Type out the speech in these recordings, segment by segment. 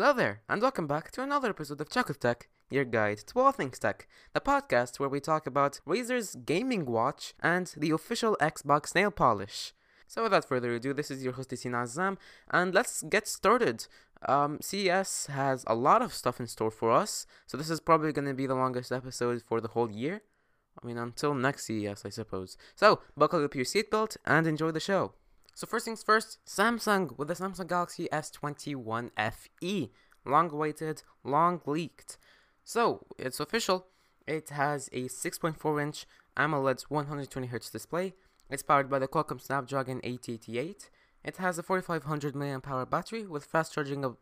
Hello there, and welcome back to another episode of Chuck of Tech, your guide to all things tech, the podcast where we talk about Razer's gaming watch and the official Xbox nail polish. So without further ado, this is your host Sina Azam, and let's get started. CES has a lot of stuff in store for us, so this is probably going to be the longest episode for the whole year. I mean, until next CES, I suppose. So, buckle up your seatbelt and enjoy the show. So first things first, Samsung with the Samsung Galaxy S21 FE, long awaited, long leaked. So it's official, it has a 6.4 inch AMOLED 120Hz display, it's powered by the Qualcomm Snapdragon 888, it has a 4500 mAh battery with fast charging up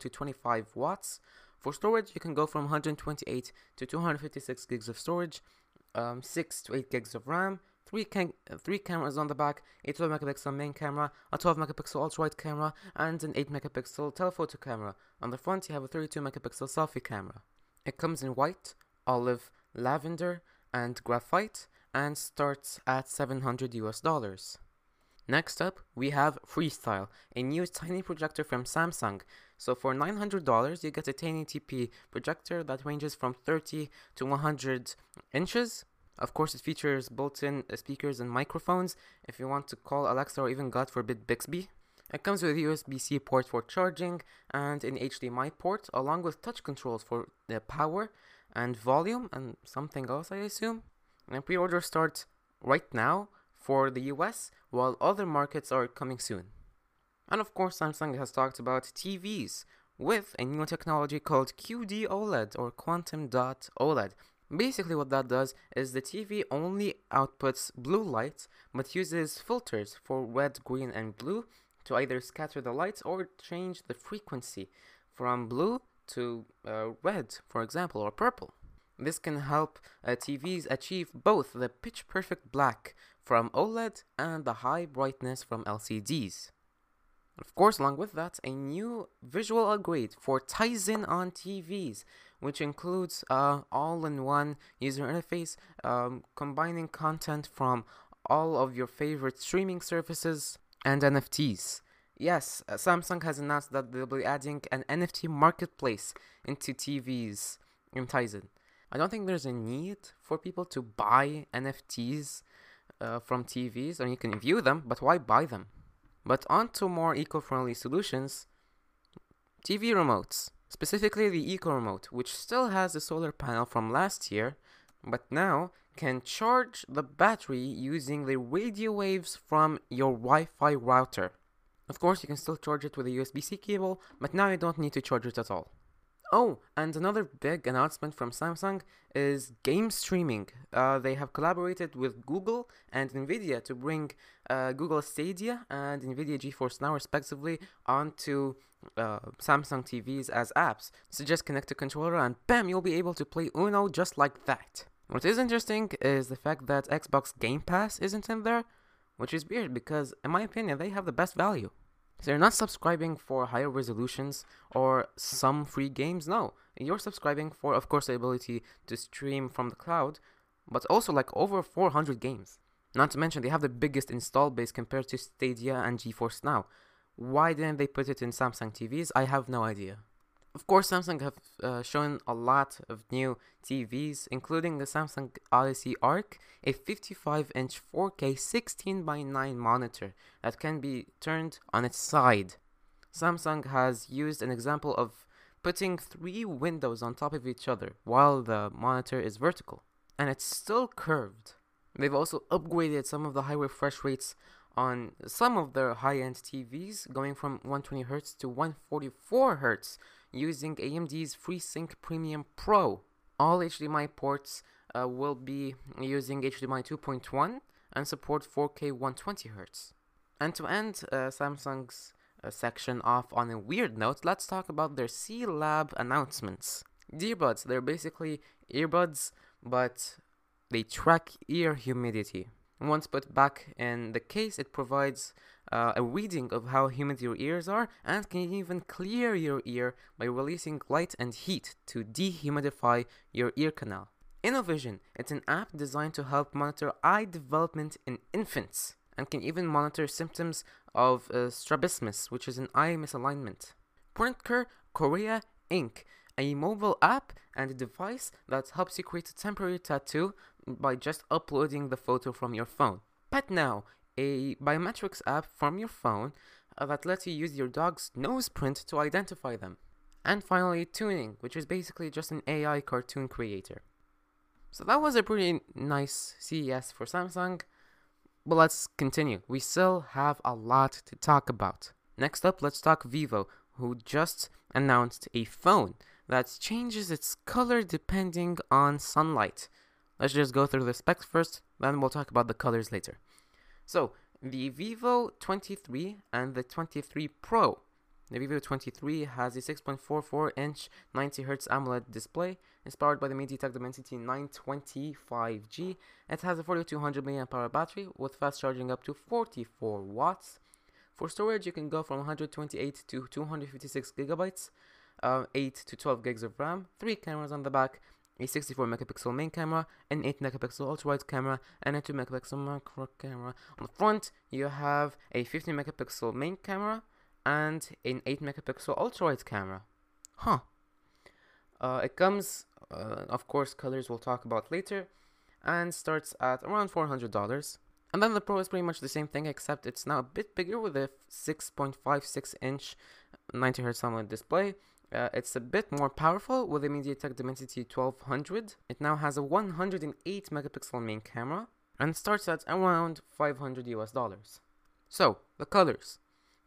to 25 watts. For storage, you can go from 128 to 256 gigs of storage, 6 to 8 gigs of RAM, three cameras on the back, a 12 megapixel main camera, a 12 megapixel ultra-wide camera, and an 8 megapixel telephoto camera. On the front, you have a 32 megapixel selfie camera. It comes in white, olive, lavender, and graphite, and starts at $700. Next up, we have Freestyle, a new tiny projector from Samsung. So for $900, you get a 1080p projector that ranges from 30 to 100 inches. Of course, it features built-in speakers and microphones if you want to call Alexa or even, God forbid, Bixby. It comes with a USB-C port for charging and an HDMI port, along with touch controls for the power and volume and something else, I assume. And pre-orders start right now for the US, while other markets are coming soon. And of course, Samsung has talked about TVs with a new technology called QD OLED or Quantum Dot OLED. Basically what that does is the TV only outputs blue light, but uses filters for red, green, and blue to either scatter the light or change the frequency from blue to red, for example, or purple. This can help TVs achieve both the pitch-perfect black from OLED and the high brightness from LCDs. Of course, along with that, a new visual upgrade for Tizen on TVs, which includes all-in-one user interface, combining content from all of your favorite streaming services and NFTs. Yes, Samsung has announced that they'll be adding an NFT marketplace into TVs in Tizen. I don't think there's a need for people to buy NFTs from TVs. I mean, you can view them, but why buy them? But on to more eco-friendly solutions, TV remotes, specifically the Eco Remote, which still has a solar panel from last year, but now can charge the battery using the radio waves from your Wi-Fi router. Of course, you can still charge it with a USB-C cable, but now you don't need to charge it at all. Oh, and another big announcement from Samsung is game streaming. They have collaborated with Google and Nvidia to bring Google Stadia and Nvidia GeForce Now, respectively, onto Samsung TVs as apps. So just connect a controller and bam, you'll be able to play Uno just like that. What is interesting is the fact that Xbox Game Pass isn't in there, which is weird because, in my opinion, they have the best value. So you're not subscribing for higher resolutions or some free games, no. You're subscribing for, of course, the ability to stream from the cloud, but also like over 400 games. Not to mention, they have the biggest install base compared to Stadia and GeForce Now. Why didn't they put it in Samsung TVs? I have no idea. Of course, Samsung have shown a lot of new TVs, including the Samsung Odyssey Arc, a 55-inch 4K 16:9 monitor that can be turned on its side. Samsung has used an example of putting three windows on top of each other while the monitor is vertical, and it's still curved. They've also upgraded some of the high refresh rates on some of their high-end TVs, going from 120Hz to 144Hz, using AMD's FreeSync Premium Pro. All HDMI ports will be using HDMI 2.1 and support 4K 120Hz. And to end Samsung's section off on a weird note, let's talk about their C-Lab announcements. Earbuds, they're basically earbuds, but they track ear humidity. Once put back in the case, it provides a reading of how humid your ears are and can even clear your ear by releasing light and heat to dehumidify your ear canal. InnoVision, it's an app designed to help monitor eye development in infants and can even monitor symptoms of strabismus, which is an eye misalignment. Prinker Korea Inc., a mobile app and a device that helps you create a temporary tattoo by just uploading the photo from your phone. PetNow, a biometrics app from your phone that lets you use your dog's nose print to identify them. And finally, Tuning, which is basically just an AI cartoon creator. So that was a pretty nice CES for Samsung, but let's continue. We still have a lot to talk about. Next up, let's talk Vivo, who just announced a phone that changes its color depending on sunlight. Let's just go through the specs first, then we'll talk about the colors later. So, the Vivo 23 and the 23 Pro. The Vivo 23 has a 6.44-inch 90Hz AMOLED display. It's powered by the MediaTek Dimensity 925G. It has a 4200 mAh battery with fast charging up to 44 watts. For storage, you can go from 128 to 256 gigabytes, 8 to 12 gigs of RAM, 3 cameras on the back, a 64 megapixel main camera, an 8 megapixel ultra-wide camera, and a 2 megapixel macro camera. On the front, you have a 50 megapixel main camera and an 8 megapixel ultra-wide camera. It comes, of course, colors we'll talk about later, and starts at around $400. And then the Pro is pretty much the same thing, except it's now a bit bigger with a 6.56-inch 90Hz AMOLED display. It's a bit more powerful with a MediaTek Dimensity 1200. It now has a 108 megapixel main camera and starts at around $500. So, the colors.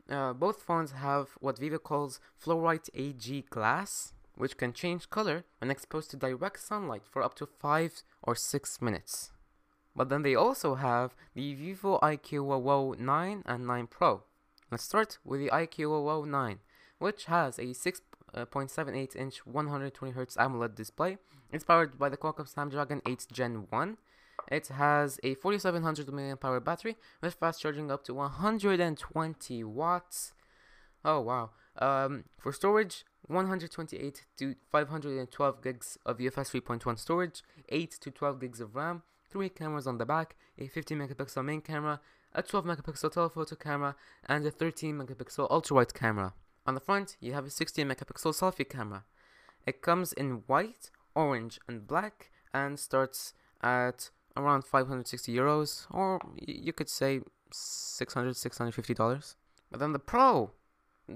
Both phones have what Vivo calls Fluorite AG Glass, which can change color when exposed to direct sunlight for up to 5 or 6 minutes. But then they also have the Vivo IQOO 9 and 9 Pro. Let's start with the IQOO 9, which has a 6.78-inch 120Hz AMOLED display. It's powered by the Qualcomm Snapdragon 8 Gen 1. It has a 4700 mAh battery with fast charging up to 120 watts. Oh wow. For storage, 128 to 512 gigs of UFS 3.1 storage, 8 to 12 gigs of RAM, 3 cameras on the back, a 50 megapixel main camera, a 12 megapixel telephoto camera, and a 13 megapixel ultra-wide camera. On the front, you have a 16 megapixel selfie camera. It comes in white, orange, and black, and starts at around €560, or you could say $600–$650. But then the Pro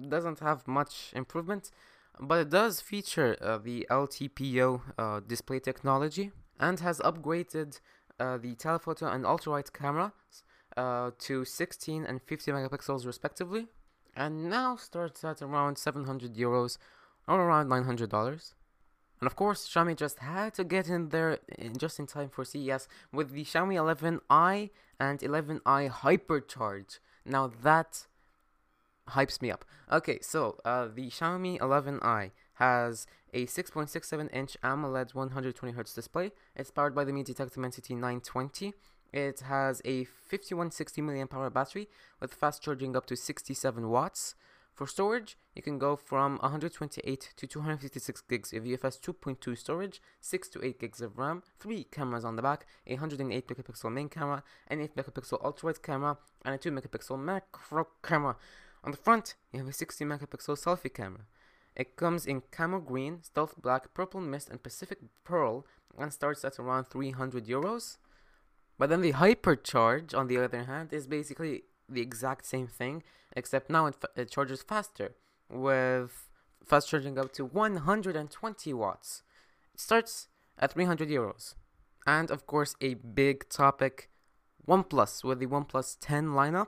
doesn't have much improvement, but it does feature the LTPO display technology, and has upgraded the telephoto and ultra-wide cameras to 16 and 50 megapixels respectively, and now starts at around €700 or around $900. And of course, Xiaomi just had to get in there just in time for CES with the Xiaomi 11i and 11i Hypercharge. Now that hypes me up. Okay, so the Xiaomi 11i has a 6.67-inch AMOLED 120Hz display. It's powered by the MediaTek Dimensity 920. It has a 5160 mAh battery with fast charging up to 67 watts. For storage, you can go from 128 to 256 gigs of UFS 2.2 storage, 6 to 8 gigs of RAM, 3 cameras on the back, a 108 megapixel main camera, an 8 megapixel ultra-wide camera, and a 2 megapixel macro camera. On the front, you have a 60 megapixel selfie camera. It comes in camo green, stealth black, purple mist, and Pacific pearl, and starts at around €300. But then the Hypercharge, on the other hand, is basically the exact same thing, except now it charges faster, with fast charging up to 120 watts. It starts at €300. And of course, a big topic, OnePlus, with the OnePlus 10 lineup.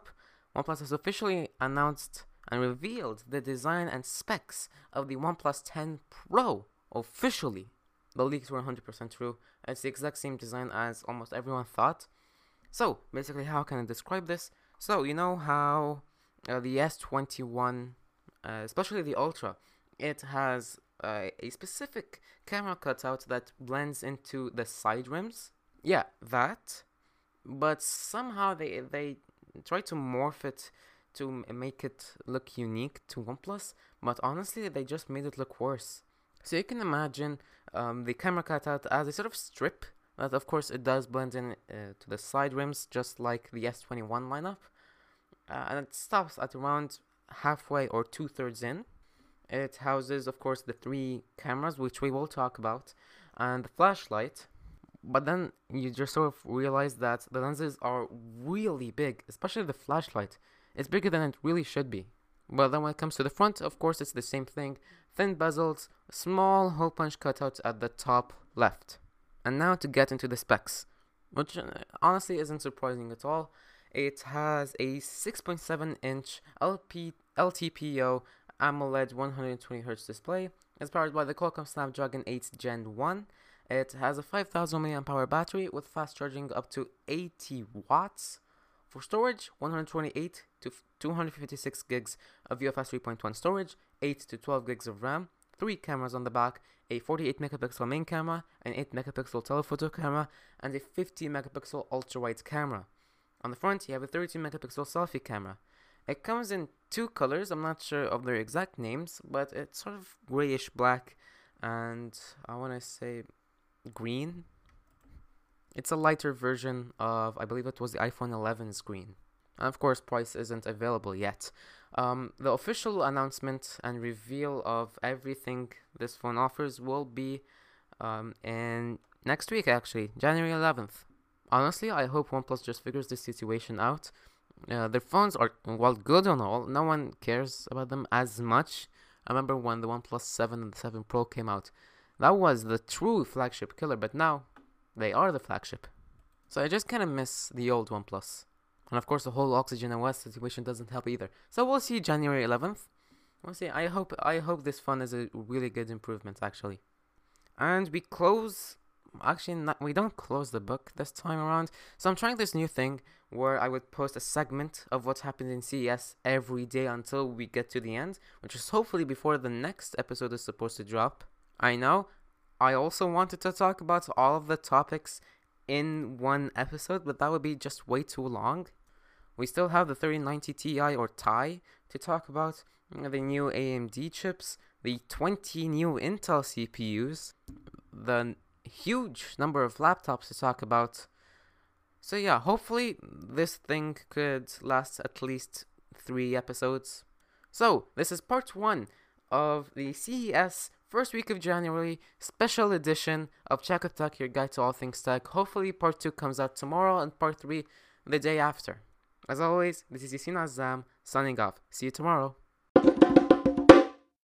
OnePlus has officially announced and revealed the design and specs of the OnePlus 10 Pro officially. The leaks were 100% true. It's the exact same design as almost everyone thought. So, basically, how can I describe this? So, you know how the S21, especially the Ultra, it has a specific camera cutout that blends into the side rims? Yeah, that. But somehow they try to morph it to make it look unique to OnePlus, but honestly, they just made it look worse. So you can imagine the camera cutout as a sort of strip, but of course it does blend in to the side rims, just like the S21 lineup, and it stops at around halfway or two-thirds in. It houses, of course, the three cameras, which we will talk about, and the flashlight. But then you just sort of realize that the lenses are really big, especially the flashlight. It's bigger than it really should be. Well, then when it comes to the front, of course, it's the same thing. Thin bezels, small hole punch cutouts at the top left. And now to get into the specs, which honestly isn't surprising at all. It has a 6.7-inch LTPO AMOLED 120Hz display. It's powered by the Qualcomm Snapdragon 8 Gen 1. It has a 5000 mAh battery with fast charging up to 80 watts. For storage, 128 to 256 gigs of UFS 3.1 storage, 8 to 12 gigs of RAM, 3 cameras on the back, a 48 megapixel main camera, an 8 megapixel telephoto camera, and a 50 megapixel ultra-wide camera. On the front, you have a 32 megapixel selfie camera. It comes in two colors, I'm not sure of their exact names, but it's sort of grayish black and I want to say green. It's a lighter version of, I believe it was the iPhone 11's green. And of course, price isn't available yet. The official announcement and reveal of everything this phone offers will be in next week, actually, January 11th. Honestly, I hope OnePlus just figures this situation out. Their phones are, well, good and all, no one cares about them as much. I remember when the OnePlus 7 and the 7 Pro came out. That was the true flagship killer, but now they are the flagship. So I just kind of miss the old OnePlus. And of course the whole Oxygen OS situation doesn't help either. So we'll see January 11th. We'll see. I hope this phone is a really good improvement, actually. And we close... Actually, we don't close the book this time around. So I'm trying this new thing where I would post a segment of what's happened in CES every day until we get to the end, which is hopefully before the next episode is supposed to drop. I know, I also wanted to talk about all of the topics in one episode, but that would be just way too long. We still have the 3090 Ti or Ti to talk about, the new AMD chips, the 20 new Intel CPUs, the huge number of laptops to talk about. So yeah, hopefully this thing could last at least 3 episodes. So this is part 1 of the CES first week of January special edition of Chuck of Tech, your guide to all things tech. Hopefully part 2 comes out tomorrow and part 3 the day after. As always, this is Sina Azam signing off. See you tomorrow.